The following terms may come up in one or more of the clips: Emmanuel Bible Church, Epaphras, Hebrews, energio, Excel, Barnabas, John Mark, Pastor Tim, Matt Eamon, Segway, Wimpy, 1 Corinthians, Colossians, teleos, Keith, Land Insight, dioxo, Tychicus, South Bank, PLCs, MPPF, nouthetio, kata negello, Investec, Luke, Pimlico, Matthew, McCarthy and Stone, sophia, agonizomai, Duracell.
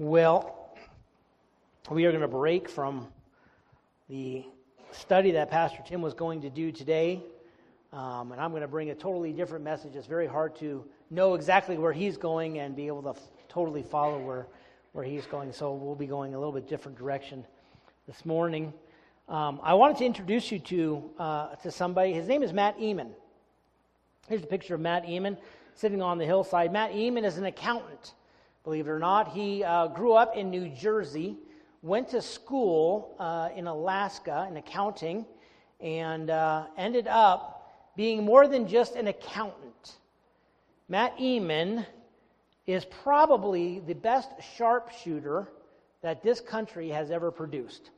Well, we are going to break from the study that Pastor Tim was going to do today, and I'm going to bring a totally different message. It's very hard to know exactly where he's going and be able to totally follow where he's going, so we'll be going a little bit different direction this morning. I wanted to introduce you to somebody. His name is Matt Eamon. Here's a picture of Matt Eamon sitting on the hillside. Matt Eamon is an accountant. Believe it or not, he grew up in New Jersey, went to school in Alaska in accounting, and ended up being more than just an accountant. Matt Eamon is probably the best sharpshooter that this country has ever produced.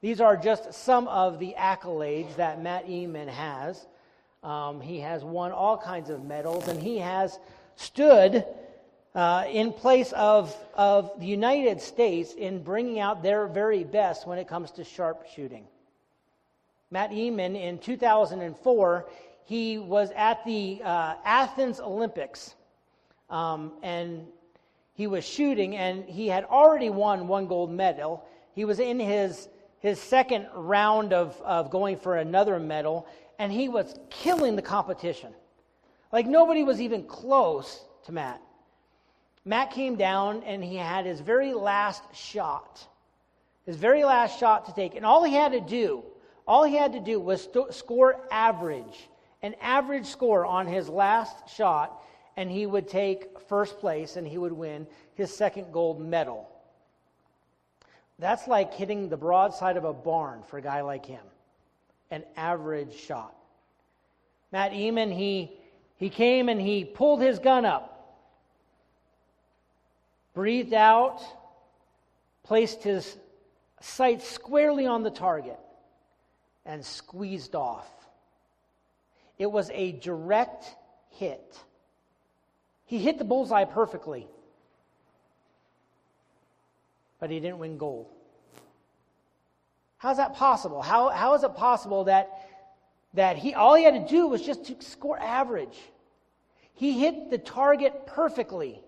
These are just some of the accolades that Matt Eamon has. He has won all kinds of medals, and he has stood in place of the United States in bringing out their very best when it comes to sharpshooting. Matt Eamon, in 2004, he was at the Athens Olympics, and he was shooting, and he had already won one gold medal. He was in his second round of going for another medal, and he was killing the competition. Like, nobody was even close to Matt. Matt came down and he had his very last shot. His very last shot to take. And all he had to do was score average. An average score on his last shot, and he would take first place and he would win his second gold medal. That's like hitting the broadside of a barn for a guy like him. An average shot. Matt Eamon, he came and he pulled his gun up. Breathed out, placed his sight squarely on the target, and squeezed off. It was a direct hit. He hit the bullseye perfectly, but he didn't win gold. How's that possible? How is it possible that he all he had to do was just to score average? He hit the target perfectly.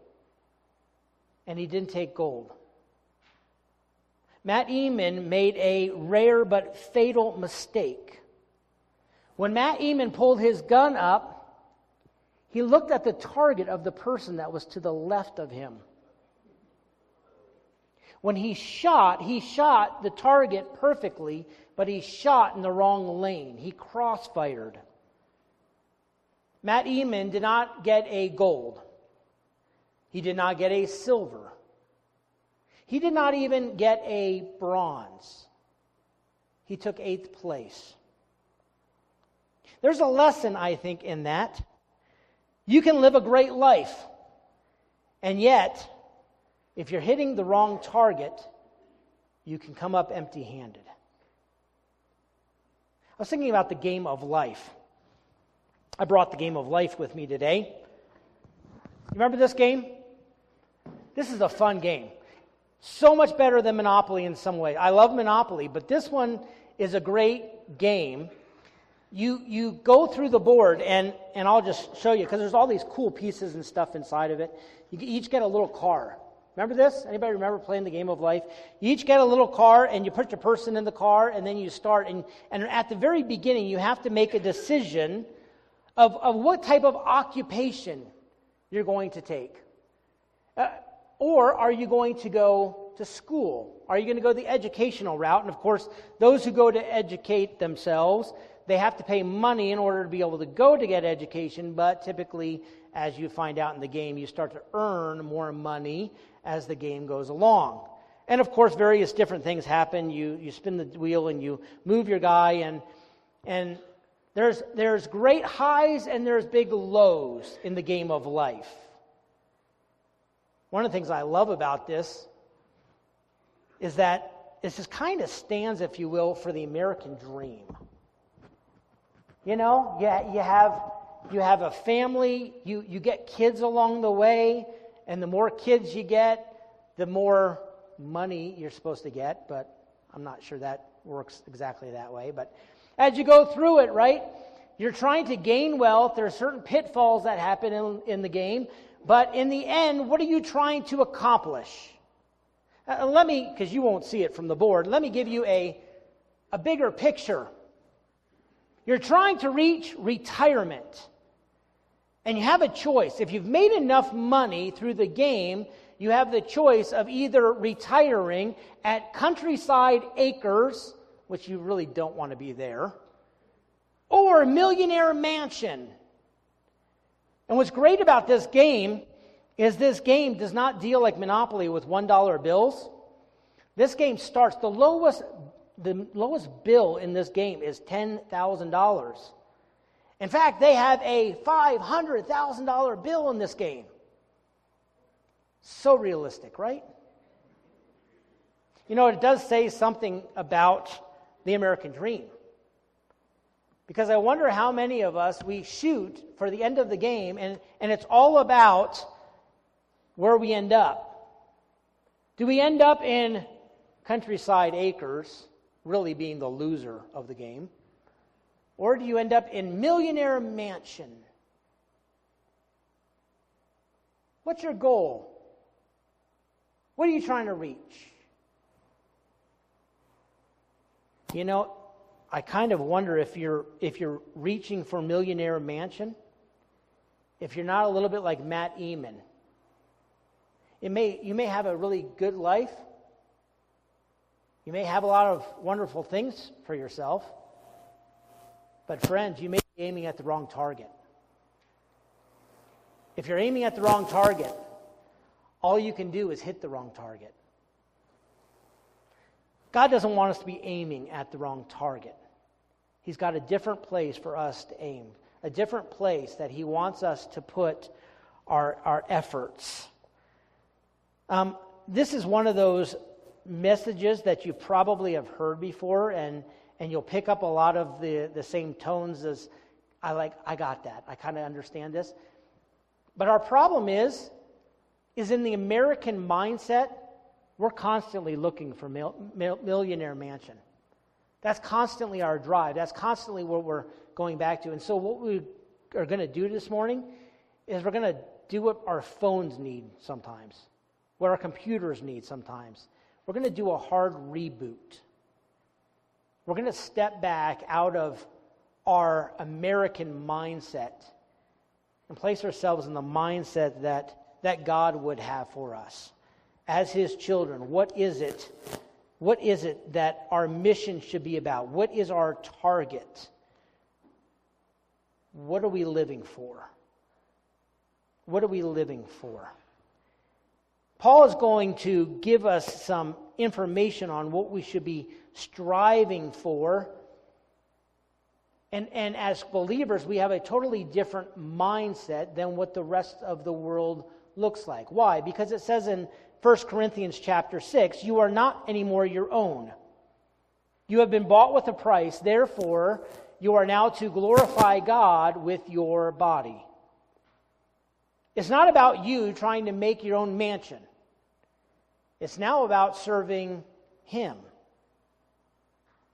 And he didn't take gold. Matt Eamon made a rare but fatal mistake. When Matt Eamon pulled his gun up, he looked at the target of the person that was to the left of him. When he shot the target perfectly, but he shot in the wrong lane. He crossfired. Matt Eamon did not get a gold. He did not get a silver. He did not even get a bronze. He took 8th place. There's a lesson, I think, in that. You can live a great life, and yet, if you're hitting the wrong target, you can come up empty-handed. I was thinking about the game of life. I brought the game of life with me today. You remember this game? This is a fun game. So much better than Monopoly in some ways. I love Monopoly, but this one is a great game. You go through the board, and I'll just show you, because there's all these cool pieces and stuff inside of it. You each get a little car. Remember this? Anybody remember playing the game of life? You each get a little car, and you put your person in the car, and then you start. And at the very beginning, you have to make a decision of what type of occupation you're going to take. Or are you going to go to school? Are you going to go the educational route? And of course, those who go to educate themselves, they have to pay money in order to be able to go to get education, but typically, as you find out in the game, you start to earn more money as the game goes along. And of course, various different things happen. You spin the wheel and you move your guy, and there's great highs and there's big lows in the game of life. One of the things I love about this is that this just kind of stands, if you will, for the American dream. You know, you have a family, you get kids along the way, and the more kids you get, the more money you're supposed to get, but I'm not sure that works exactly that way, but as you go through it, right, you're trying to gain wealth. There are certain pitfalls that happen in the game. But in the end, what are you trying to accomplish? Let me, because you won't see it from the board, let me give you a bigger picture. You're trying to reach retirement. And you have a choice. If you've made enough money through the game, you have the choice of either retiring at Countryside Acres, which you really don't want to be there, or Millionaire Mansion. And what's great about this game is this game does not deal like Monopoly with $1 bills. This game starts, the lowest bill in this game is $10,000. In fact, they have a $500,000 bill in this game. So realistic, right? You know, it does say something about the American dream. Because I wonder how many of us, we shoot for the end of the game, and it's all about where we end up. Do we end up in Countryside Acres, really being the loser of the game? Or do you end up in Millionaire Mansion? What's your goal? What are you trying to reach? You know, I kind of wonder if you're reaching for Millionaire Mansion, if you're not a little bit like Matt Eamon. You may have a really good life. You may have a lot of wonderful things for yourself. But friends, you may be aiming at the wrong target. If you're aiming at the wrong target, all you can do is hit the wrong target. God doesn't want us to be aiming at the wrong target. He's got a different place for us to aim, a different place that He wants us to put our efforts. This is one of those messages that you probably have heard before, and you'll pick up a lot of the same tones as, I got that, I kind of understand this. But our problem is in the American mindset, we're constantly looking for Millionaire Mansion. That's constantly our drive. That's constantly what we're going back to. And so what we are going to do this morning is we're going to do what our phones need sometimes, what our computers need sometimes. We're going to do a hard reboot. We're going to step back out of our American mindset and place ourselves in the mindset that God would have for us. As His children, what is it that our mission should be about? What is our target? What are we living for? What are we living for? Paul is going to give us some information on what we should be striving for. And as believers, we have a totally different mindset than what the rest of the world looks like. Why? Because it says in 1 Corinthians chapter 6, you are not anymore your own. You have been bought with a price, therefore you are now to glorify God with your body. It's not about you trying to make your own mansion. It's now about serving Him.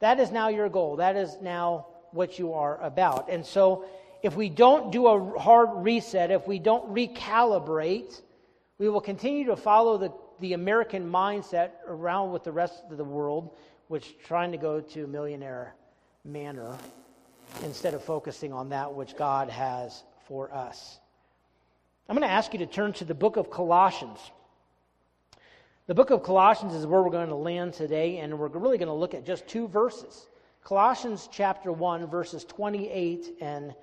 That is now your goal. That is now what you are about. And so if we don't do a hard reset, if we don't recalibrate, we will continue to follow the American mindset around with the rest of the world, which is trying to go to Millionaire Manor instead of focusing on that which God has for us. I'm going to ask you to turn to the book of Colossians. The book of Colossians is where we're going to land today, and we're really going to look at just two verses. Colossians chapter 1, verses 28 and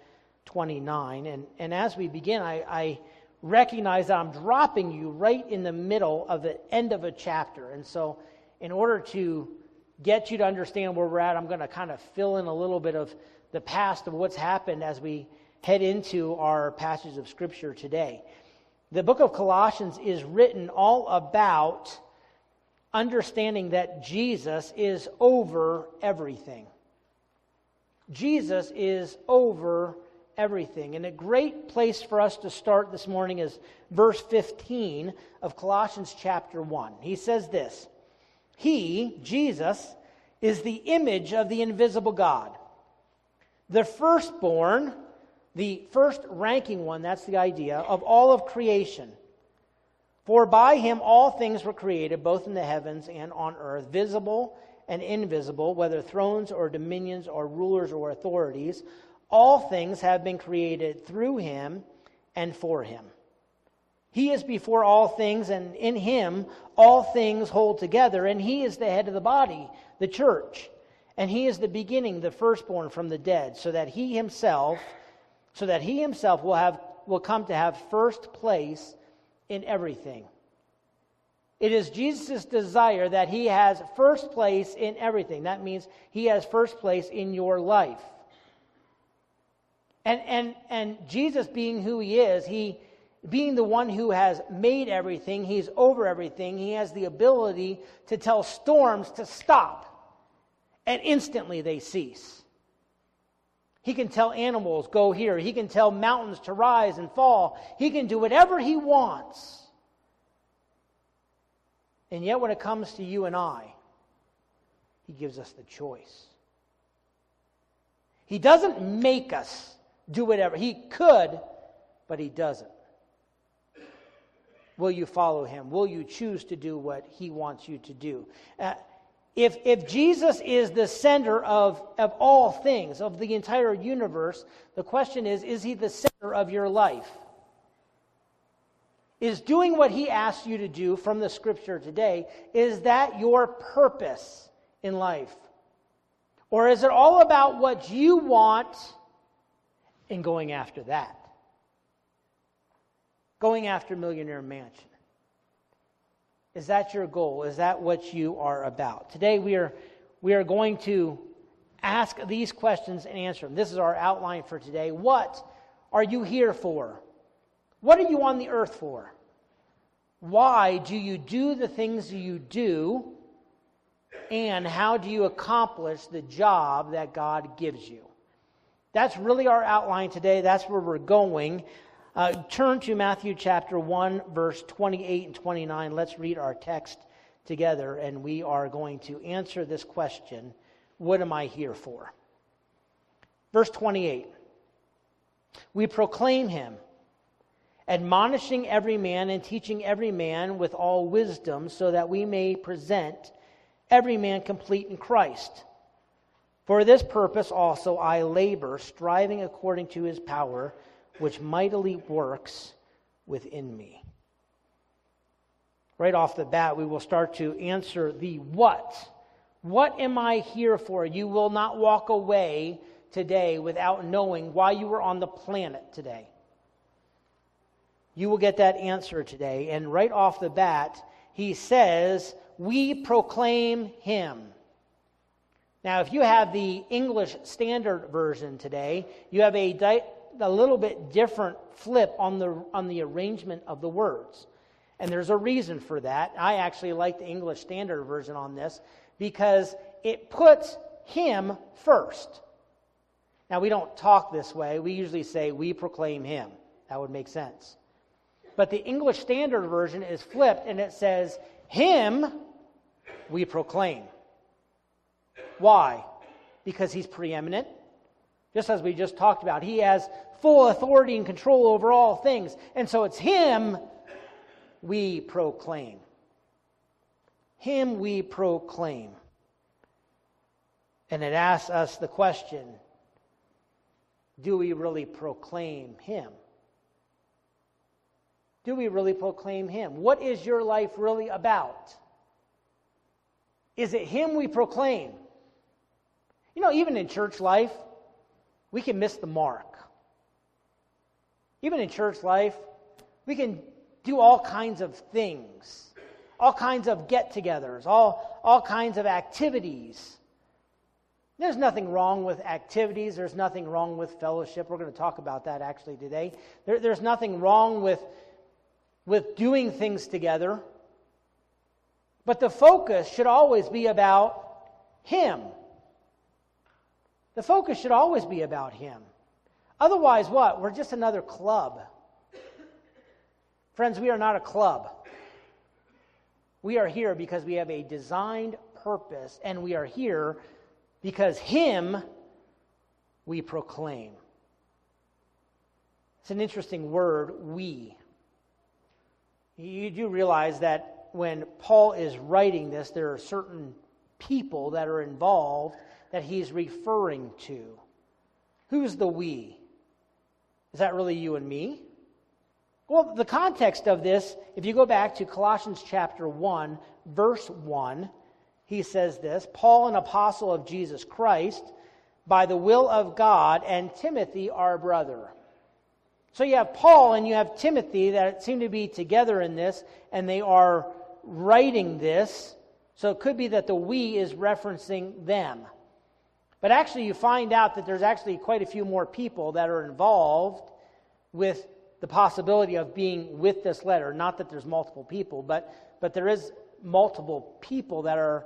29. And as we begin, I recognize that I'm dropping you right in the middle of the end of a chapter. And so in order to get you to understand where we're at, I'm going to kind of fill in a little bit of the past of what's happened as we head into our passage of Scripture today. The book of Colossians is written all about understanding that Jesus is over everything. Jesus is over everything. And a great place for us to start this morning is verse 15 of Colossians chapter 1. He says this, He, Jesus, is the image of the invisible God, the firstborn, the first ranking one, that's the idea, of all of creation. For by him all things were created, both in the heavens and on earth, visible and invisible, whether thrones or dominions or rulers or authorities. All things have been created through him and for him. He is before all things, and in him all things hold together. And he is the head of the body, the church. And he is the beginning, the firstborn from the dead, so that he himself will come to have first place in everything. It is Jesus' desire that he has first place in everything. That means he has first place in your life. And Jesus being who he is, he being the one who has made everything, he's over everything, he has the ability to tell storms to stop. And instantly they cease. He can tell animals, go here. He can tell mountains to rise and fall. He can do whatever he wants. And yet when it comes to you and I, he gives us the choice. He doesn't make us do whatever. He could, but he doesn't. Will you follow him? Will you choose to do what he wants you to do? If Jesus is the center of all things, of the entire universe, the question is he the center of your life? Is doing what he asks you to do from the scripture today, is that your purpose in life? Or is it all about what you want and going after that? Going after Millionaire Mansion. Is that your goal? Is that what you are about? Today we are going to ask these questions and answer them. This is our outline for today. What are you here for? What are you on the earth for? Why do you do the things you do? And how do you accomplish the job that God gives you? That's really our outline today. That's where we're going. Turn to Matthew chapter 1, verse 28 and 29. Let's read our text together, and we are going to answer this question, what am I here for? Verse 28, we proclaim him, admonishing every man and teaching every man with all wisdom, so that we may present every man complete in Christ. For this purpose also I labor, striving according to his power, which mightily works within me. Right off the bat, we will start to answer the what. What am I here for? You will not walk away today without knowing why you were on the planet today. You will get that answer today. And right off the bat, he says, we proclaim him. Now, if you have the English Standard Version today, you have a little bit different flip on the arrangement of the words. And there's a reason for that. I actually like the English Standard Version on this because it puts him first. Now, we don't talk this way. We usually say, we proclaim him. That would make sense. But the English Standard Version is flipped, and it says, him we proclaim. Why? Because he's preeminent. Just as we just talked about, he has full authority and control over all things. And so it's him we proclaim. Him we proclaim. And it asks us the question, do we really proclaim him? Do we really proclaim him? What is your life really about? Is it him we proclaim? You know, even in church life, we can miss the mark. Even in church life, we can do all kinds of things, all kinds of get-togethers, all kinds of activities. There's nothing wrong with activities. There's nothing wrong with fellowship. We're going to talk about that actually today. There's nothing wrong with doing things together. But the focus should always be about him. The focus should always be about him. Otherwise, what? We're just another club. Friends, we are not a club. We are here because we have a designed purpose, and we are here because him we proclaim. It's an interesting word, we. You do realize that when Paul is writing this, there are certain people that are involved that he's referring to. Who's the we? Is that really you and me? Well, the context of this, if you go back to Colossians chapter 1, verse 1, he says this, Paul, an apostle of Jesus Christ, by the will of God, and Timothy, our brother. So you have Paul and you have Timothy that seem to be together in this, and they are writing this. So it could be that the we is referencing them. But actually you find out that there's actually quite a few more people that are involved with the possibility of being with this letter. Not that there's multiple people, but there is multiple people that are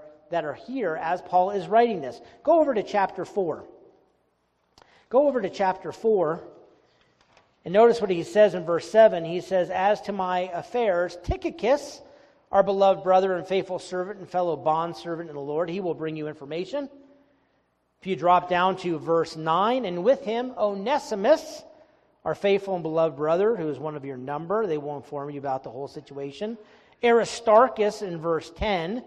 here as Paul is writing this. Go over to chapter 4. Go over to chapter 4 and notice what he says in verse 7. He says, as to my affairs, Tychicus, our beloved brother and faithful servant and fellow bondservant in the Lord, he will bring you information. If you drop down to verse 9, and with him Onesimus, our faithful and beloved brother, who is one of your number, they will inform you about the whole situation. Aristarchus in verse 10,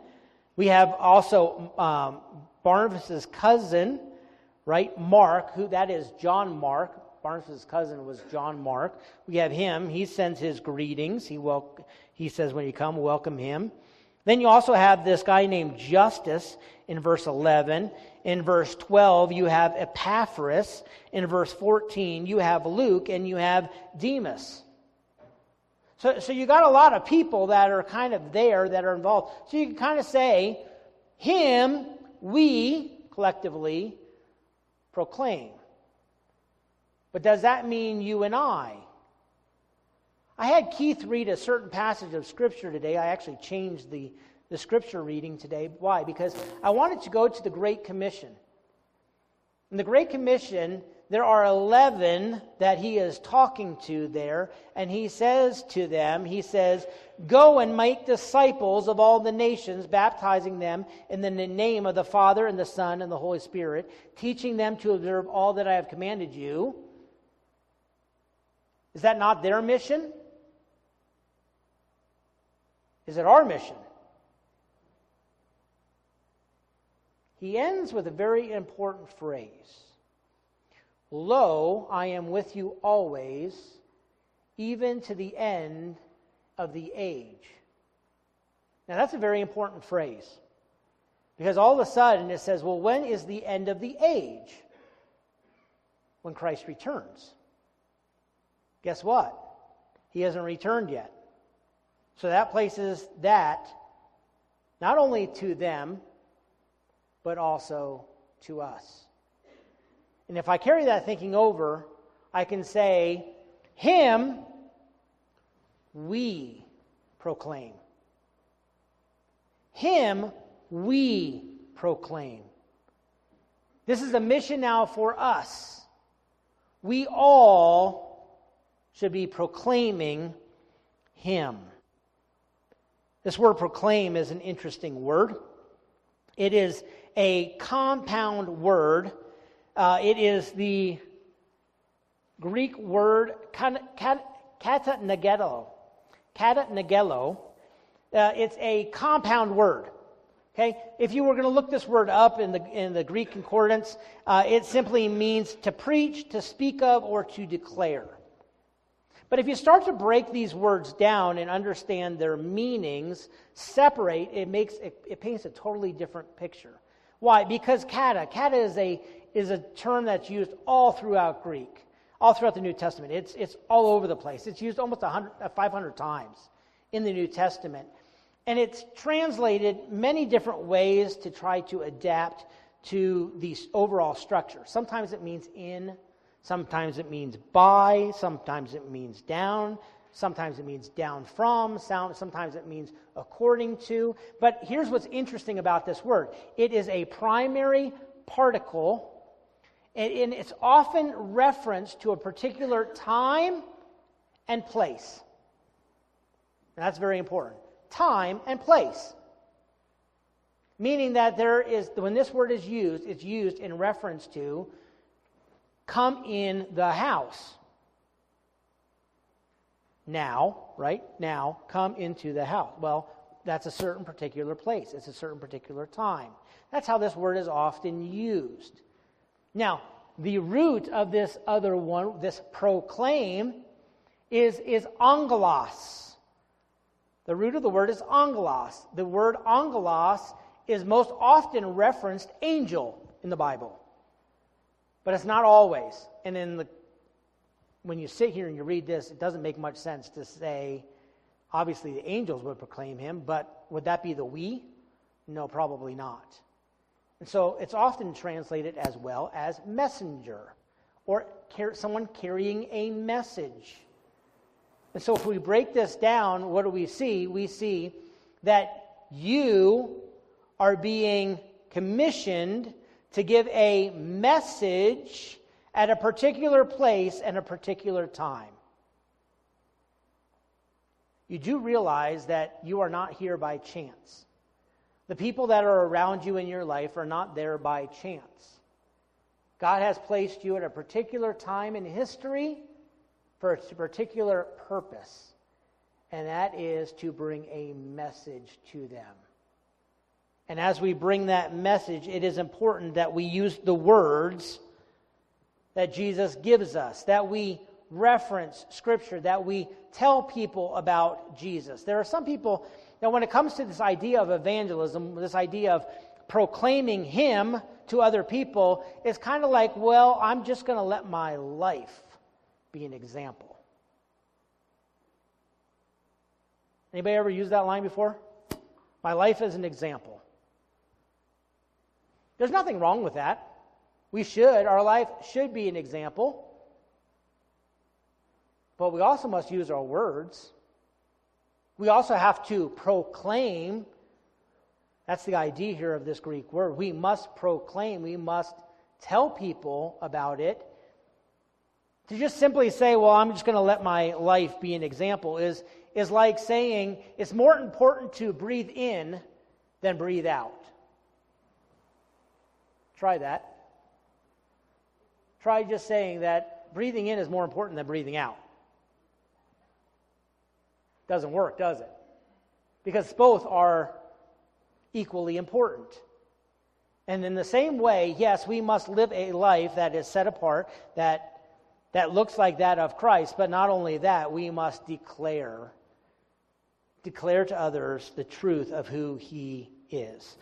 we have also Barnabas' cousin, right? Mark, who that is John Mark. Barnabas' cousin was John Mark. We have him. He sends his greetings. He says, when you come, welcome him. Then you also have this guy named Justus in verse 11. In verse 12, you have Epaphras. In verse 14, you have Luke, and you have Demas. So you got a lot of people that are kind of there that are involved. So you can kind of say, him, we, collectively, proclaim. But does that mean you and I? I had Keith read a certain passage of Scripture today. I actually changed the Scripture reading today. Why? Because I wanted to go to the Great Commission. In the Great Commission, there are 11 that he is talking to there, and he says to them, he says, go and make disciples of all the nations, baptizing them in the name of the Father and the Son and the Holy Spirit, teaching them to observe all that I have commanded you. Is that not their mission? Is it our mission? He ends with a very important phrase. Lo, I am with you always, even to the end of the age. Now that's a very important phrase. Because all of a sudden it says, well, when is the end of the age? When Christ returns. Guess what? He hasn't returned yet. So that places that not only to them, but also to us. And if I carry that thinking over, I can say, him, we proclaim. Him, we proclaim. This is a mission now for us. We all should be proclaiming him. This word proclaim is an interesting word. It is a compound word. It is the Greek word kata negello. Kata negello. It's a compound word. Okay, if you were going to look this word up in the Greek concordance, it simply means to preach, to speak of, or to declare. But if you start to break these words down and understand their meanings, separate, it paints a totally different picture. Why? Because kata is a term that's used all throughout Greek, all throughout the New Testament. It's all over the place. It's used almost 500 times in the New Testament. And it's translated many different ways to try to adapt to the overall structure. Sometimes it means in, sometimes it means by, sometimes it means down, sometimes it means down from, sometimes it means according to. But here's what's interesting about this word. It is a primary particle, and it's often referenced to a particular time and place. And that's very important. Time and place. Meaning that when this word is used, it's used in reference to come in the house. now, right now, come into the house. Well, that's a certain particular place. It's a certain particular time. That's how this word is often used. Now, the root of this other one, this proclaim, is angelos. The root of the word is angelos. The word angelos is most often referenced angel in the Bible. But it's not always. And when you sit here and you read this, it doesn't make much sense to say, obviously the angels would proclaim him, but would that be the we? No, probably not. And so it's often translated as well as messenger, or someone carrying a message. And so if we break this down, what do we see? We see that you are being commissioned to give a message at a particular place and a particular time. You do realize that you are not here by chance. The people that are around you in your life are not there by chance. God has placed you at a particular time in history for a particular purpose, and that is to bring a message to them. And as we bring that message, it is important that we use the words that Jesus gives us, that we reference Scripture, that we tell people about Jesus. There are some people that when it comes to this idea of evangelism, this idea of proclaiming Him to other people, it's kind of like, well, I'm just going to let my life be an example. Anybody ever used that line before? My life is an example. There's nothing wrong with that. Our life should be an example. But we also must use our words. We also have to proclaim. That's the idea here of this Greek word. We must proclaim. We must tell people about it. To just simply say, well, I'm just going to let my life be an example is like saying it's more important to breathe in than breathe out. Try that. Try just saying that breathing in is more important than breathing out. Doesn't work, does it? Because both are equally important. And in the same way, yes, we must live a life that is set apart, that looks like that of Christ, but not only that, we must declare to others the truth of who He is.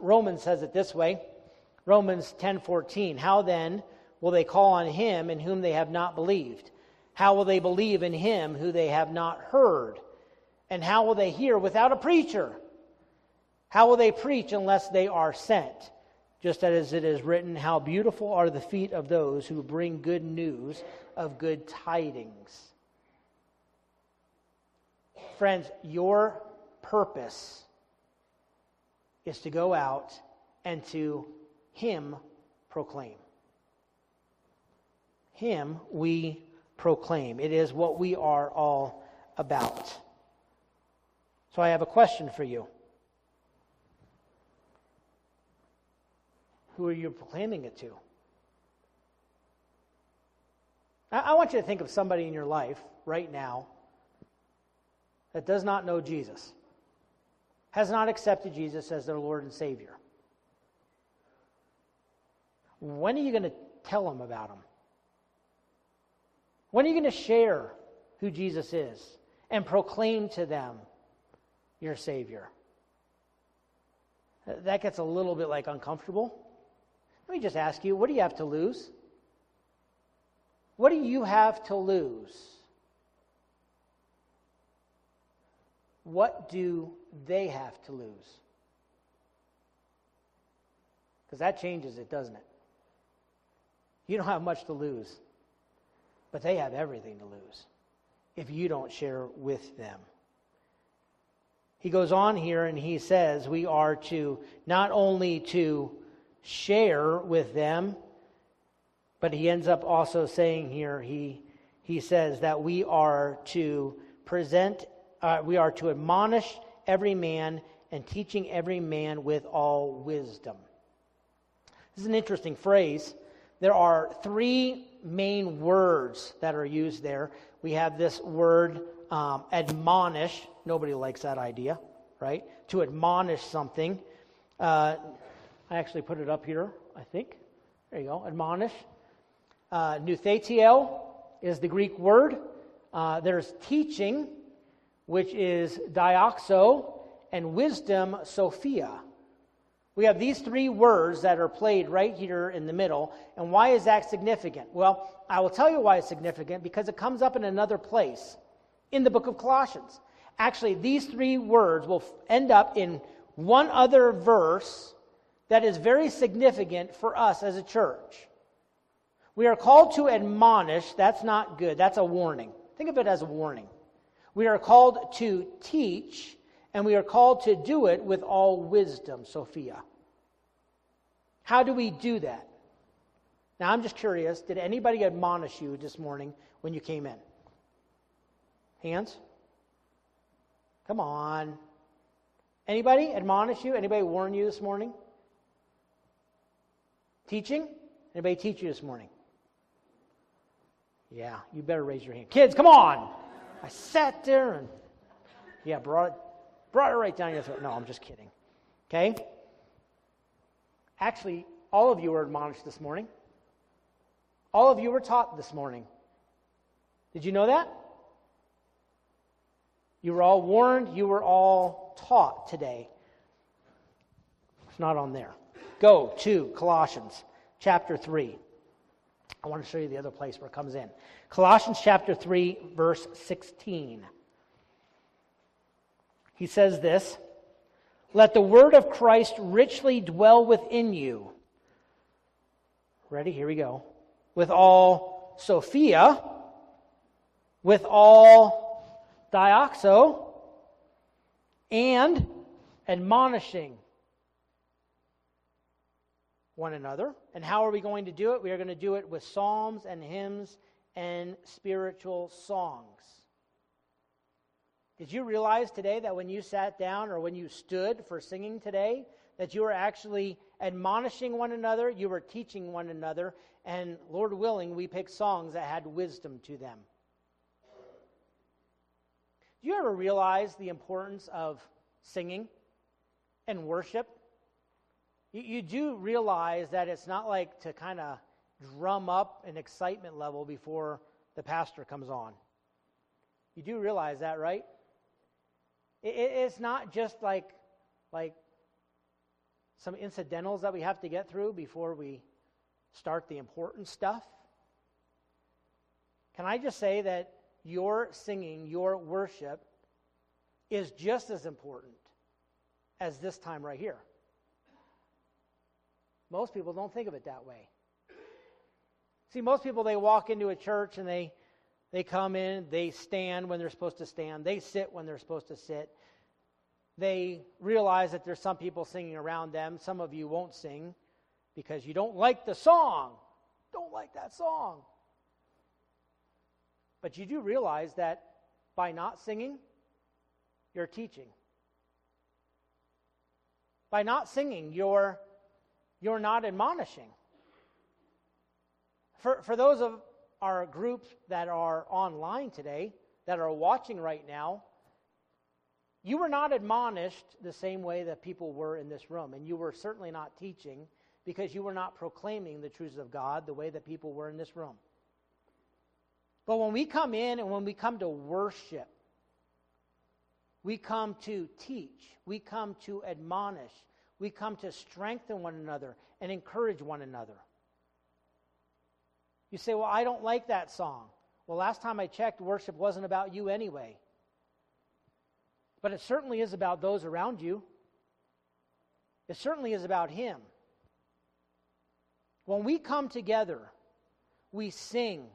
Romans says it this way, Romans 10:14, how then will they call on Him in whom they have not believed? How will they believe in Him who they have not heard? And how will they hear without a preacher? How will they preach unless they are sent? Just as it is written, how beautiful are the feet of those who bring good news of good tidings. Friends, your purpose is to go out and to Him proclaim. Him we proclaim. It is what we are all about. So I have a question for you. Who are you proclaiming it to? I want you to think of somebody in your life right now that does not know Jesus, has not accepted Jesus as their Lord and Savior. When are you going to tell them about Him? When are you going to share who Jesus is and proclaim to them your Savior? That gets a little bit like uncomfortable. Let me just ask you, what do you have to lose? What do you have to lose? What do they have to lose? Because that changes it, doesn't it? You don't have much to lose. But they have everything to lose if you don't share with them. He goes on here and he says we are to not only to share with them, but he ends up also saying here, he says that we are to we are to admonish every man and teaching every man with all wisdom. This is an interesting phrase. There are three main words that are used there. we have this word admonish. Nobody likes that idea, right? To admonish something. I actually put it up here, I think. There you go, admonish. Nouthetio is the Greek word. There's teaching, which is dioxo, and wisdom, sophia. We have these three words that are played right here in the middle. And why is that significant? Well, I will tell you why it's significant, because it comes up in another place in the book of Colossians. Actually, these three words will end up in one other verse that is very significant for us as a church. We are called to admonish. That's not good. That's a warning. Think of it as a warning. We are called to teach, and we are called to do it with all wisdom, sophia. How do we do that? Now, I'm just curious. Did anybody admonish you this morning when you came in? Hands? Come on. Anybody admonish you? Anybody warn you this morning? Teaching? Anybody teach you this morning? Yeah, you better raise your hand. Kids, come on! I sat there and, yeah, brought it right down your throat. No, I'm just kidding. Okay? Actually, all of you were admonished this morning. All of you were taught this morning. Did you know that? You were all warned. You were all taught today. It's not on there. Go to Colossians chapter 3. I want to show you the other place where it comes in. Colossians chapter 3, verse 16. He says this, "Let the word of Christ richly dwell within you." Ready? Here we go. "With all sophia," with all dioxo, and admonishing one another. And how are we going to do it? We are going to do it with psalms and hymns and spiritual songs. Did you realize today that when you sat down or when you stood for singing today, that you were actually admonishing one another, you were teaching one another, and Lord willing, we picked songs that had wisdom to them? Do you ever realize the importance of singing and worship? You do realize that it's not like to kind of drum up an excitement level before the pastor comes on. You do realize that, right? It's not just like some incidentals that we have to get through before we start the important stuff. Can I just say that your singing, your worship, is just as important as this time right here? Most people don't think of it that way. See, most people, they walk into a church and they come in, they stand when they're supposed to stand, they sit when they're supposed to sit. They realize that there's some people singing around them. Some of you won't sing because you don't like the song. Don't like that song. But you do realize that by not singing, you're teaching. By not singing, you're not admonishing. For those of our groups that are online today, that are watching right now, you were not admonished the same way that people were in this room, and you were certainly not teaching, because you were not proclaiming the truths of God the way that people were in this room. But when we come in and when we come to worship, we come to teach, we come to admonish, we come to strengthen one another and encourage one another. You say, well, I don't like that song. Well, last time I checked, worship wasn't about you anyway. But it certainly is about those around you. It certainly is about Him. When we come together, we sing,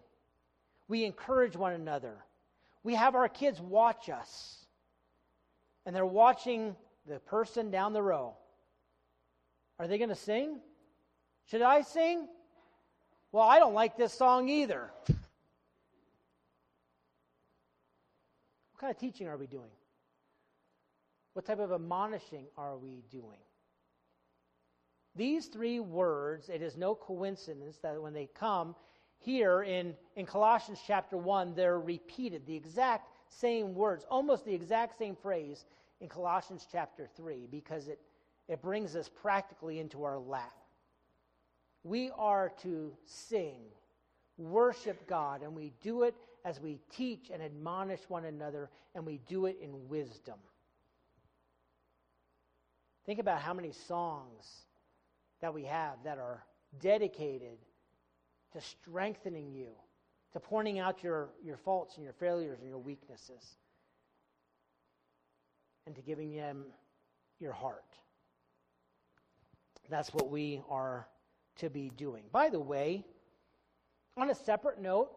we encourage one another. We have our kids watch us, and they're watching the person down the row. Are they going to sing? Should I sing? Well, I don't like this song either. What kind of teaching are we doing? What type of admonishing are we doing? These three words, it is no coincidence that when they come here in Colossians chapter 1, they're repeated, the exact same words, almost the exact same phrase in Colossians chapter 3, because it brings us practically into our lap. We are to sing, worship God, and we do it as we teach and admonish one another, and we do it in wisdom. Think about how many songs that we have that are dedicated to strengthening you, to pointing out your faults and your failures and your weaknesses, and to giving them your heart. That's what we are to be doing. By the way, on a separate note,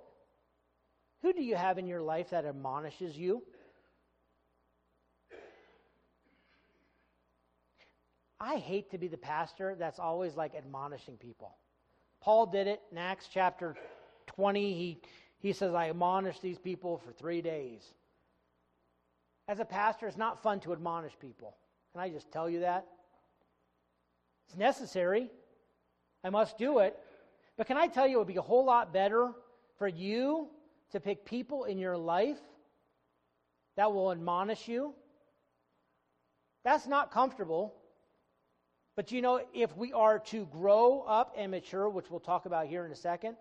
who do you have in your life that admonishes you? I hate to be the pastor that's always like admonishing people. Paul did it in Acts chapter 20. He says, I admonished these people for 3 days. As a pastor, it's not fun to admonish people. Can I just tell you that? It's necessary. I must do it. But can I tell you, it would be a whole lot better for you to pick people in your life that will admonish you. That's not comfortable. But you know, if we are to grow up and mature, which we'll talk about here in a second,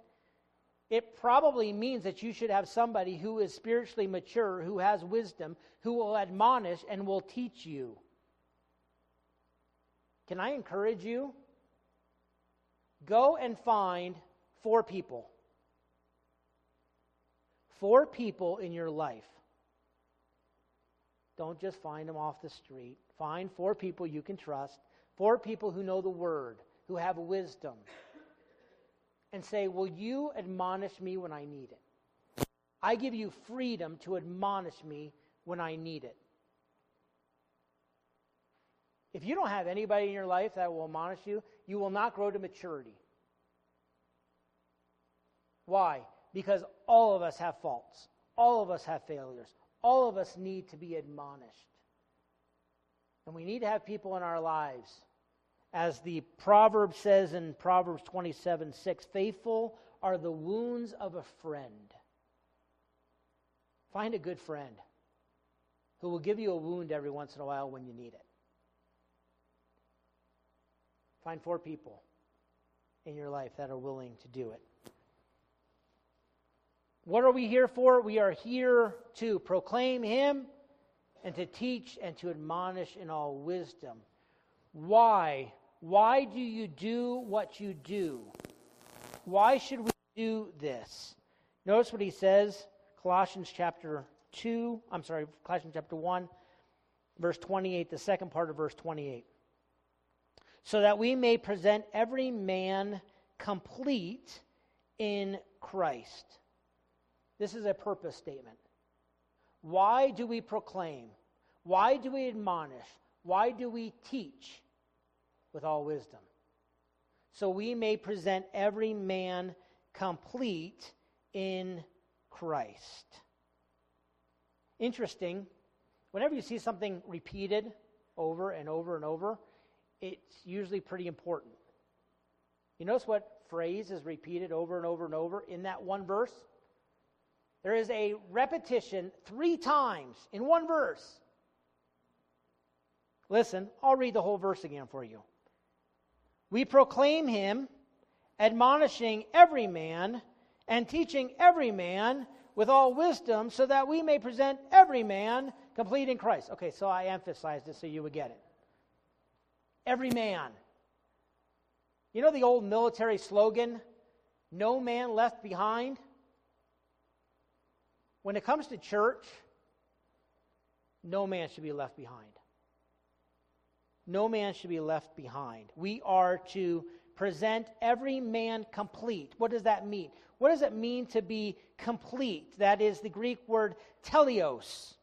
it probably means that you should have somebody who is spiritually mature, who has wisdom, who will admonish and will teach you. Can I encourage you? Go and find 4 people. 4 people in your life. Don't just find them off the street. Find 4 people you can trust. 4 people who know the word, who have wisdom, and say, will you admonish me when I need it? I give you freedom to admonish me when I need it. If you don't have anybody in your life that will admonish you, you will not grow to maturity. Why? Because all of us have faults. All of us have failures. All of us need to be admonished. And we need to have people in our lives. As the proverb says in Proverbs 27:6, faithful are the wounds of a friend. Find a good friend who will give you a wound every once in a while when you need it. Find 4 people in your life that are willing to do it. What are we here for? We are here to proclaim Him, and to teach and to admonish in all wisdom. Why? Why do you do what you do? Why should we do this? Notice what he says, Colossians chapter 1, verse 28, the second part of verse 28. So that we may present every man complete in Christ. This is a purpose statement. Why do we proclaim? Why do we admonish? Why do we teach? With all wisdom. So we may present every man complete in Christ. Interesting. Whenever you see something repeated over and over and over, it's usually pretty important. You notice what phrase is repeated over and over and over in that one verse? There is a repetition 3 times in one verse. Listen, I'll read the whole verse again for you. We proclaim Him, admonishing every man and teaching every man with all wisdom, so that we may present every man complete in Christ. Okay, so I emphasized it so you would get it. Every man. You know the old military slogan, no man left behind? When it comes to church, no man should be left behind. No man should be left behind. We are to present every man complete. What does that mean? What does it mean to be complete? That is the Greek word teleos.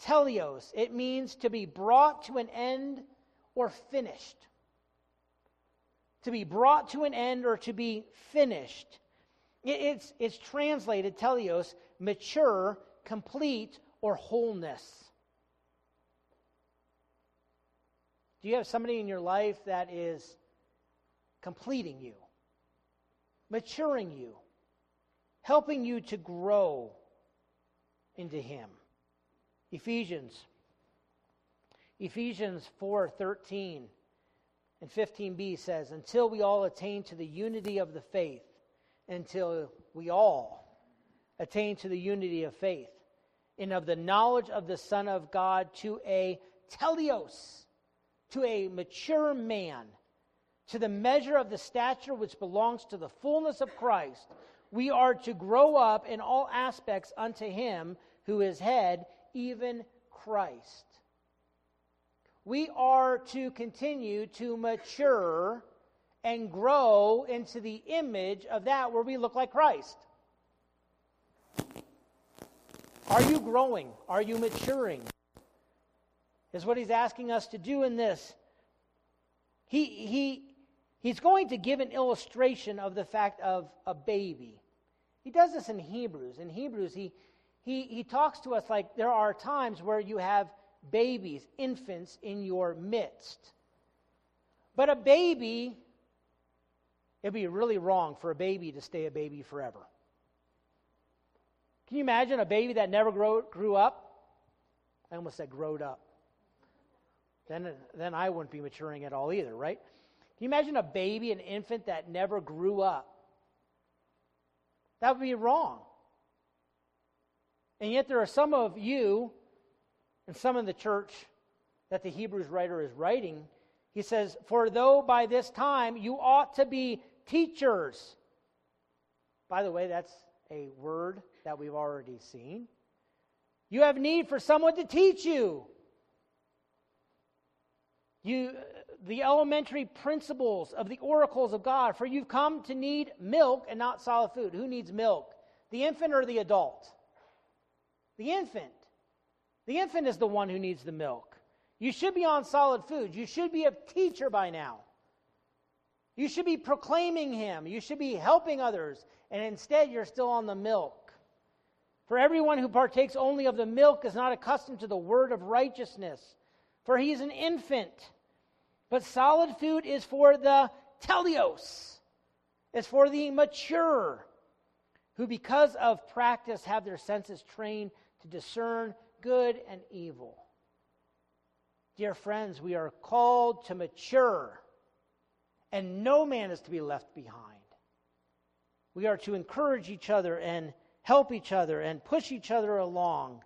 Teleos. It means to be brought to an end or finished. To be brought to an end or to be finished. It's translated, teleos, mature, complete, or wholeness. Do you have somebody in your life that is completing you, maturing you, helping you to grow into him. Ephesians 4:13 and 15b says, until we all attain to the unity of the faith, and of the knowledge of the Son of God, to a teleos, to a mature man, to the measure of the stature which belongs to the fullness of Christ, we are to grow up in all aspects unto him who is head, even Christ. We are to continue to mature and grow into the image of that where we look like Christ. Are you growing? Are you maturing? Is what he's asking us to do in this. He's going to give an illustration of the fact of a baby. He does this in Hebrews. In Hebrews, he talks to us like there are times where you have babies, infants in your midst. But a baby, it'd be really wrong for a baby to stay a baby forever. Can you imagine a baby that never grew up? I almost said growed up. Then I wouldn't be maturing at all either, right? Can you imagine a baby, an infant that never grew up? That would be wrong. And yet there are some of you and some in the church that the Hebrews writer is writing. He says, for though by this time you ought to be teachers. By the way, that's a word that we've already seen. You have need for someone to teach you. The elementary principles of the oracles of God, for you've come to need milk and not solid food. Who needs milk? The infant or the adult? The infant. The infant is the one who needs the milk. You should be on solid food. You should be a teacher by now. You should be proclaiming him. You should be helping others. And instead, you're still on the milk. For everyone who partakes only of the milk is not accustomed to the word of righteousness, for he is an infant. But solid food is for the teleos, is for the mature, who because of practice have their senses trained to discern good and evil. Dear friends, we are called to mature, and no man is to be left behind. We are to encourage each other and help each other and push each other along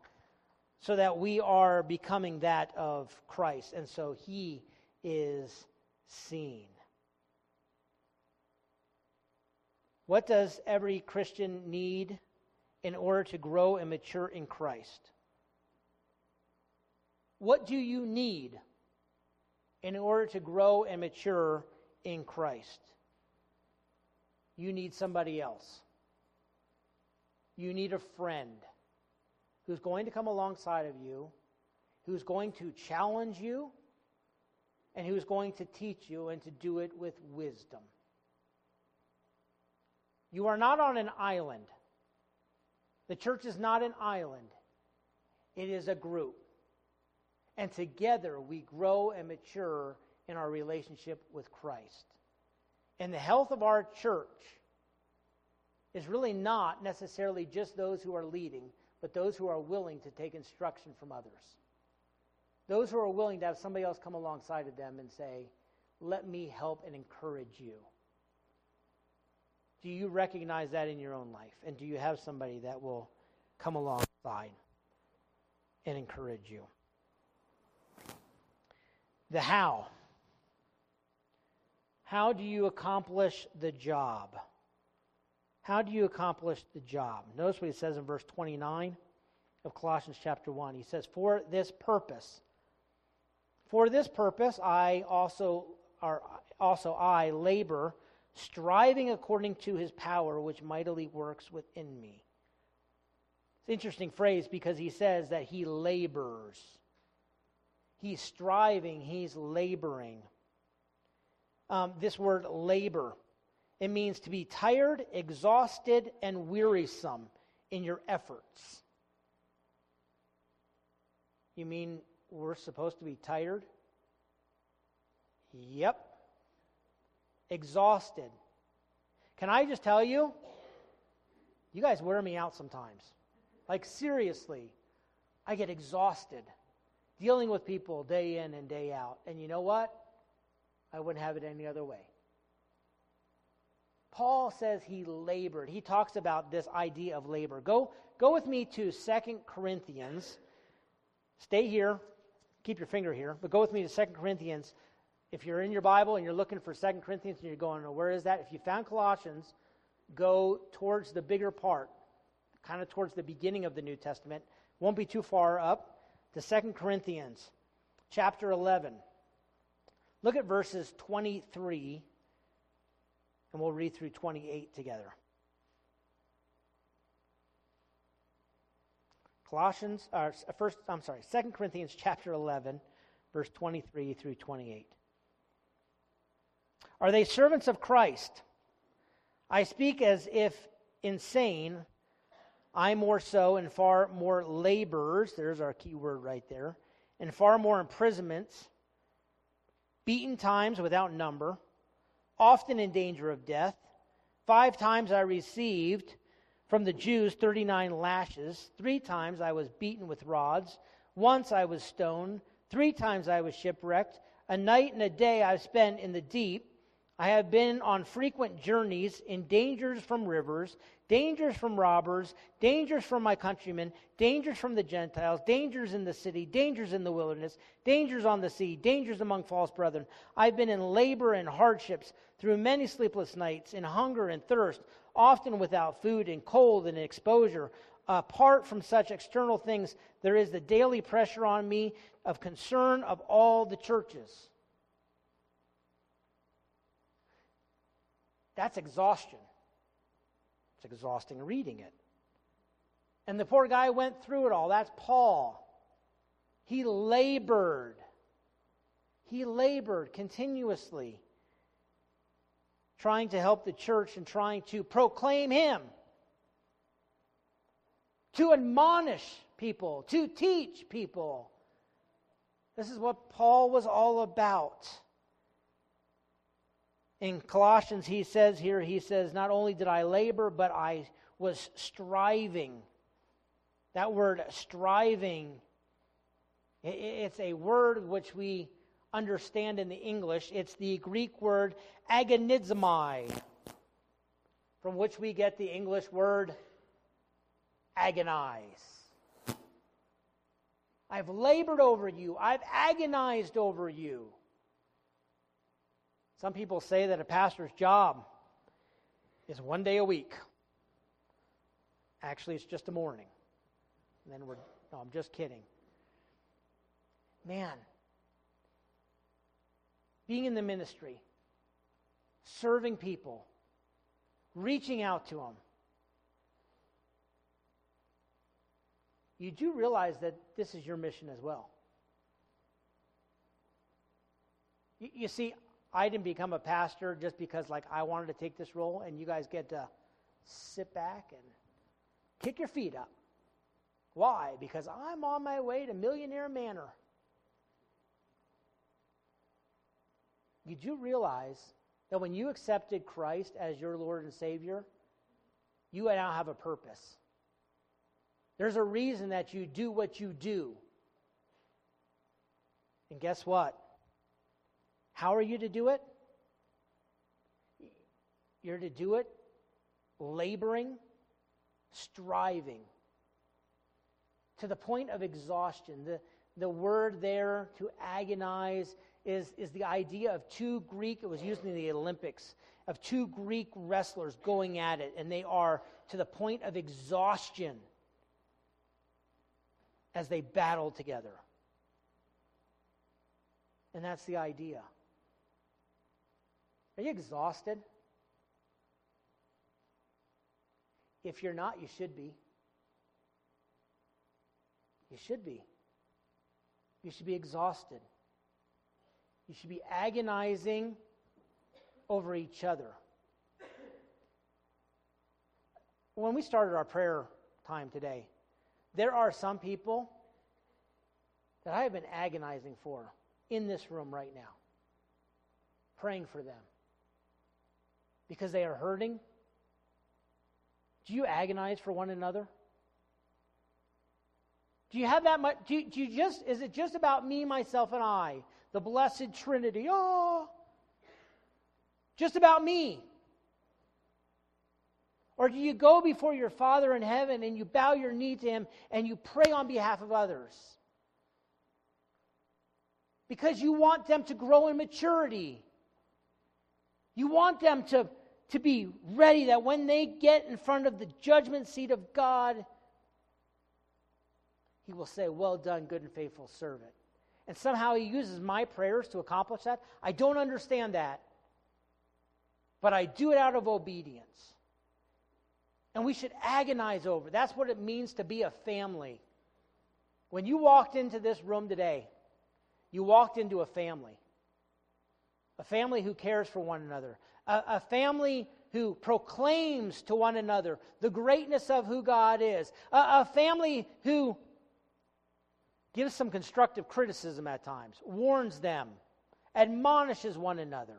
so that we are becoming that of Christ, and so he is seen. What does every Christian need in order to grow and mature in Christ? What do you need in order to grow and mature in Christ? You need somebody else. You need a friend who's going to come alongside of you, who's going to challenge you, and who's going to teach you, and to do it with wisdom. You are not on an island. The church is not an island. It is a group. And together we grow and mature in our relationship with Christ. And the health of our church is really not necessarily just those who are leading, but those who are willing to take instruction from others. Those who are willing to have somebody else come alongside of them and say, let me help and encourage you. Do you recognize that in your own life? And do you have somebody that will come alongside and encourage you? The how. How do you accomplish the job? How do you accomplish the job? Notice what he says in verse 29 of Colossians chapter 1. He says, For this purpose, I labor, striving according to his power, which mightily works within me. It's an interesting phrase because he says that he labors. He's striving, he's laboring. This word labor, it means to be tired, exhausted, and wearisome in your efforts. You mean we're supposed to be tired? Yep. Exhausted. Can I just tell you, You guys wear me out sometimes. Like, seriously, I get exhausted dealing with people day in and day out. And you know what? I wouldn't have it any other way. Paul says he labored. He talks about this idea of labor. Go with me to 2 Corinthians. Stay here. Keep your finger here. But go with me to 2 Corinthians. If you're in your Bible and you're looking for 2 Corinthians and you're going, oh, where is that? If you found Colossians, go towards the bigger part, kind of towards the beginning of the New Testament. Won't be too far up to 2 Corinthians chapter 11. Look at verses 23, and we'll read through 28 together. Colossians, 2 Corinthians chapter 11, verse 23 through 28. Are they servants of Christ? I speak as if insane. I more so, and far more labors. There's our key word right there. And far more imprisonments, beaten times without number, often in danger of death. 5 times I received from the Jews 39 lashes. 3 times I was beaten with rods. Once I was stoned. 3 times I was shipwrecked. A night and a day I've spent in the deep. I have been on frequent journeys, in dangers from rivers, dangers from robbers, dangers from my countrymen, dangers from the Gentiles, dangers in the city, dangers in the wilderness, dangers on the sea, dangers among false brethren. I've been in labor and hardships, through many sleepless nights, in hunger and thirst, often without food and cold and exposure. Apart from such external things, there is the daily pressure on me of concern of all the churches. That's exhaustion. It's exhausting reading it. And the poor guy went through it all. That's Paul. He labored. He labored continuously, trying to help the church and trying to proclaim him, to admonish people, to teach people. This is what Paul was all about. In Colossians, he says, not only did I labor, but I was striving. That word, striving, it's a word which we understand in the English. It's the Greek word agonizomai, from which we get the English word agonize. I've labored over you. I've agonized over you. Some people say that a pastor's job is one day a week. Actually, it's just a morning. And then I'm just kidding. Man, being in the ministry, serving people, reaching out to them, you do realize that this is your mission as well. You see, I didn't become a pastor just because, like, I wanted to take this role, and you guys get to sit back and kick your feet up. Why? Because I'm on my way to Millionaire Manor. You do realize that when you accepted Christ as your Lord and Savior, you now have a purpose. There's a reason that you do what you do. And guess what? How are you to do it? You're to do it laboring, striving, to the point of exhaustion. The word there, to agonize, is the idea of it was used in the Olympics, of 2 Greek wrestlers going at it, and they are to the point of exhaustion as they battle together. And that's the idea. Are you exhausted? If you're not, you should be. You should be. You should be exhausted. You should be agonizing over each other. When we started our prayer time today, there are some people that I have been agonizing for in this room right now, praying for them. Because they are hurting, Do you agonize for one another? Do you have that much? Do you just, is it just about me, myself, and I? The blessed Trinity. Oh, just about me. Or do you go before your Father in heaven and you bow your knee to Him and you pray on behalf of others? Because you want them to grow in maturity. You want them to be ready that when they get in front of the judgment seat of God, He will say, "Well done, good and faithful servant." And somehow He uses my prayers to accomplish that. I don't understand that. But I do it out of obedience. And we should agonize over. That's what it means to be a family. When you walked into this room today, you walked into a family who cares for one another, a family who proclaims to one another the greatness of who God is, a family who gives some constructive criticism at times, warns them, admonishes one another.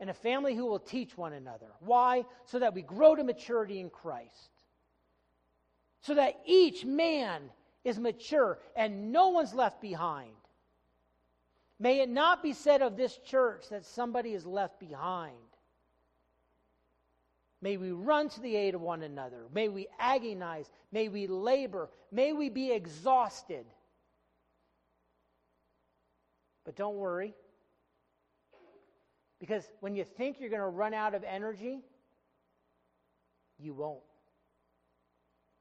And a family who will teach one another. Why? So that we grow to maturity in Christ. So that each man is mature and no one's left behind. May it not be said of this church that somebody is left behind. May we run to the aid of one another. May we agonize. May we labor. May we be exhausted. But don't worry. Because when you think you're going to run out of energy, you won't.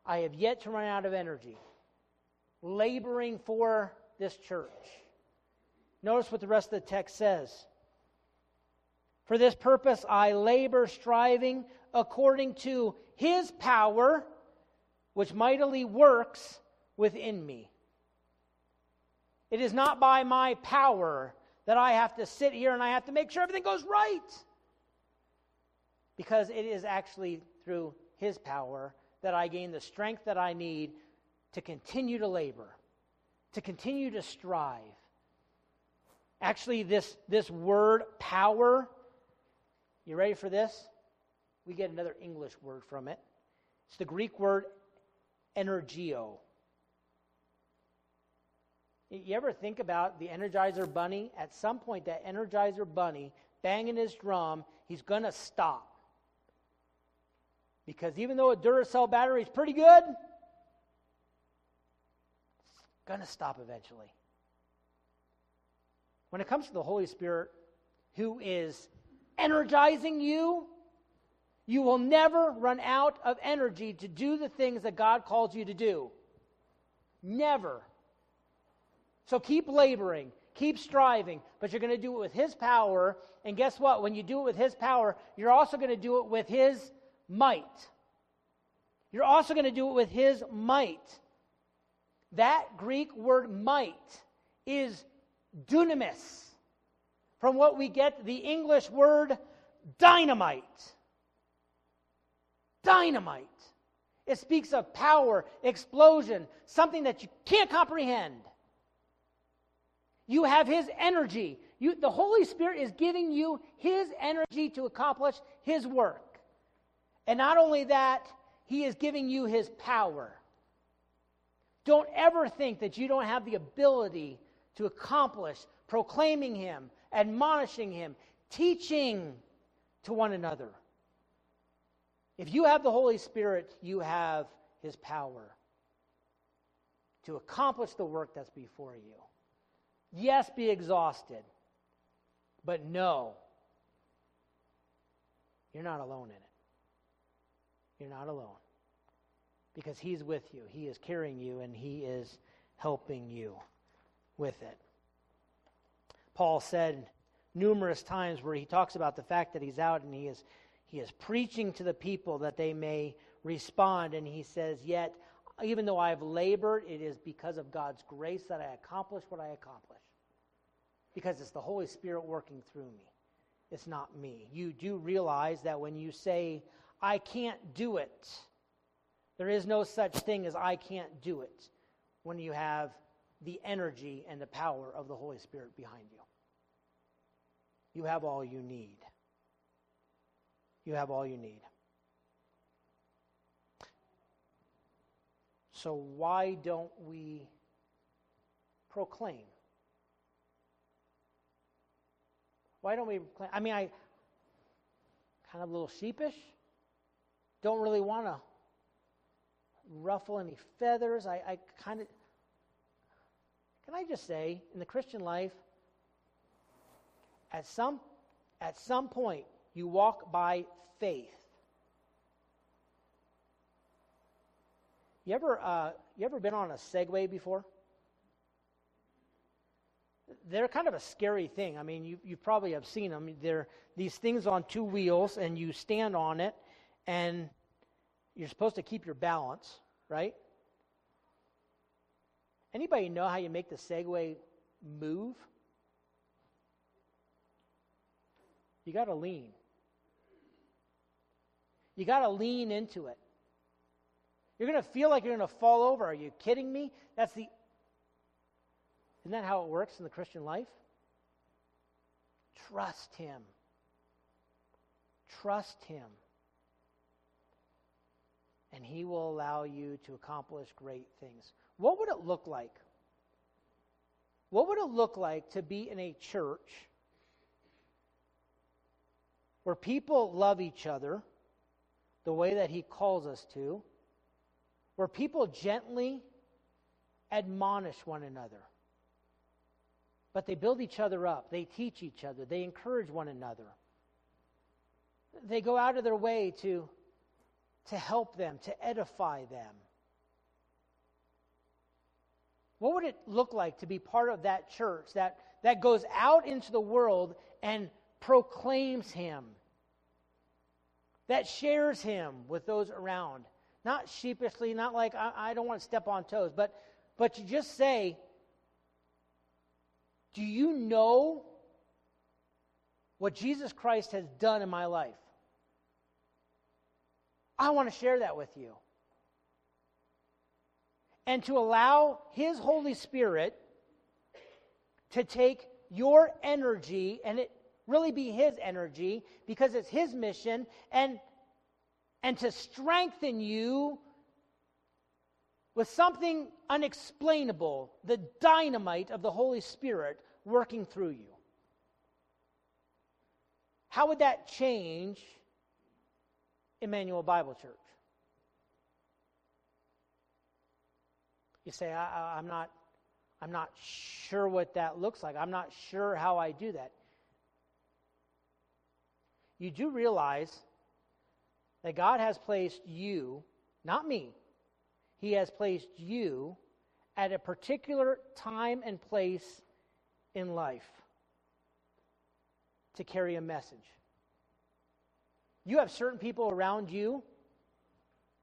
I have yet to run out of energy laboring for this church. Notice what the rest of the text says. For this purpose I labor, striving according to His power, which mightily works within me. It is not by my power that I have to sit here and I have to make sure everything goes right. Because it is actually through His power that I gain the strength that I need to continue to labor, to continue to strive. Actually, this word, power, you ready for this? We get another English word from it. It's the Greek word, energio. You ever think about the Energizer Bunny? At some point, that Energizer Bunny banging his drum, he's going to stop. Because even though a Duracell battery is pretty good, it's going to stop eventually. When it comes to the Holy Spirit, who is energizing you, you will never run out of energy to do the things that God calls you to do. Never. So keep laboring, keep striving, but you're going to do it with His power. And guess what? When you do it with His power, you're also going to do it with His might. You're also going to do it with His might. That Greek word might is dunamis, from what we get the English word dynamite. Dynamite. It speaks of power, explosion, something that you can't comprehend. You have His energy. The Holy Spirit is giving you His energy to accomplish His work. And not only that, He is giving you His power. Don't ever think that you don't have the ability to accomplish proclaiming Him, admonishing Him, teaching to one another. If you have the Holy Spirit, you have His power to accomplish the work that's before you. Yes, be exhausted, but no, you're not alone in it. You're not alone, because He's with you. He is carrying you, and He is helping you with it. Paul said numerous times where he talks about the fact that he's out and he is preaching to the people that they may respond, and he says, yet, even though I have labored, it is because of God's grace that I accomplish what I accomplish. Because it's the Holy Spirit working through me. It's not me. You do realize that when you say, I can't do it, there is no such thing as I can't do it when you have the energy and the power of the Holy Spirit behind you. You have all you need. You have all you need. So why don't we proclaim? Why don't we proclaim? I mean, I kind of a little sheepish. Don't really want to ruffle any feathers. I kind of... Can I just say, in the Christian life, at some point, you walk by faith. You ever been on a Segway before? They're kind of a scary thing. I mean, you probably have seen them. They're these things on two wheels, and you stand on it, and you're supposed to keep your balance, right? Anybody know how you make the Segway move? You got to lean. You got to lean into it. You're going to feel like you're going to fall over. Are you kidding me? Isn't that how it works in the Christian life? Trust Him. Trust Him. And He will allow you to accomplish great things. What would it look like? What would it look like to be in a church where people love each other the way that He calls us to, where people gently admonish one another, but they build each other up, they teach each other, they encourage one another. They go out of their way to help them, to edify them. What would it look like to be part of that church that goes out into the world and proclaims Him, that shares Him with those around? Not sheepishly, not like, I don't want to step on toes, but to just say, do you know what Jesus Christ has done in my life? I want to share that with you. And to allow His Holy Spirit to take your energy, and it really be His energy, because it's His mission, and to strengthen you with something unexplainable, the dynamite of the Holy Spirit working through you. How would that change Emmanuel Bible Church? You say, I'm not sure what that looks like. I'm not sure how I do that. You do realize that God has placed you, not me, He has placed you at a particular time and place in life to carry a message. You have certain people around you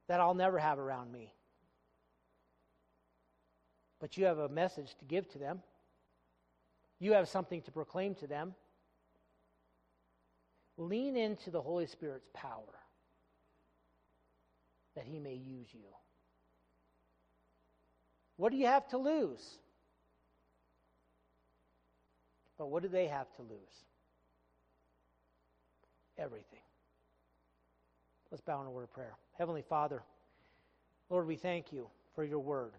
that I'll never have around me. But you have a message to give to them. You have something to proclaim to them. Lean into the Holy Spirit's power, that He may use you. What do you have to lose? But what do they have to lose? Everything. Let's bow in a word of prayer. Heavenly Father, Lord, we thank You for Your word.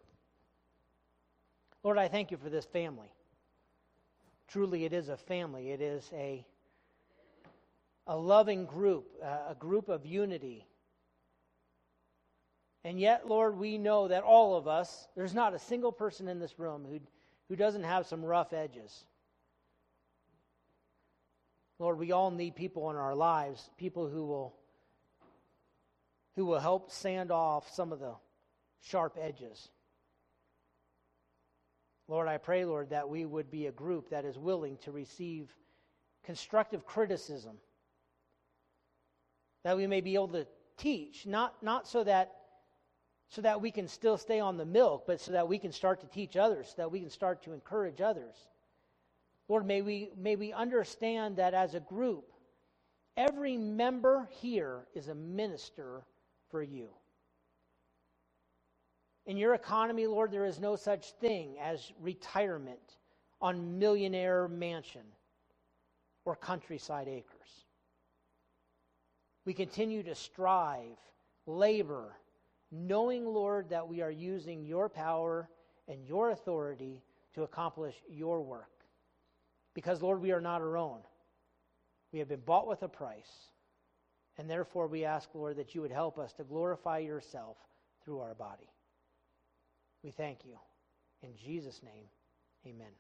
Lord, I thank You for this family. Truly, it is a family. It is a loving group, a group of unity. And yet, Lord, we know that all of us, there's not a single person in this room who doesn't have some rough edges. Lord, we all need people in our lives, people who will help sand off some of the sharp edges. Lord, I pray, Lord, that we would be a group that is willing to receive constructive criticism, that we may be able to teach, not so that we can still stay on the milk, but so that we can start to teach others, so that we can start to encourage others. Lord, may we understand that as a group, every member here is a minister for You. In Your economy, Lord, there is no such thing as retirement on millionaire mansion or countryside acres. We continue to strive, labor, knowing, Lord, that we are using your power and your authority to accomplish your work. Because, Lord, we are not our own. We have been bought with a price. And therefore, we ask, Lord, that you would help us to glorify yourself through our body. We thank you. In Jesus' name, amen.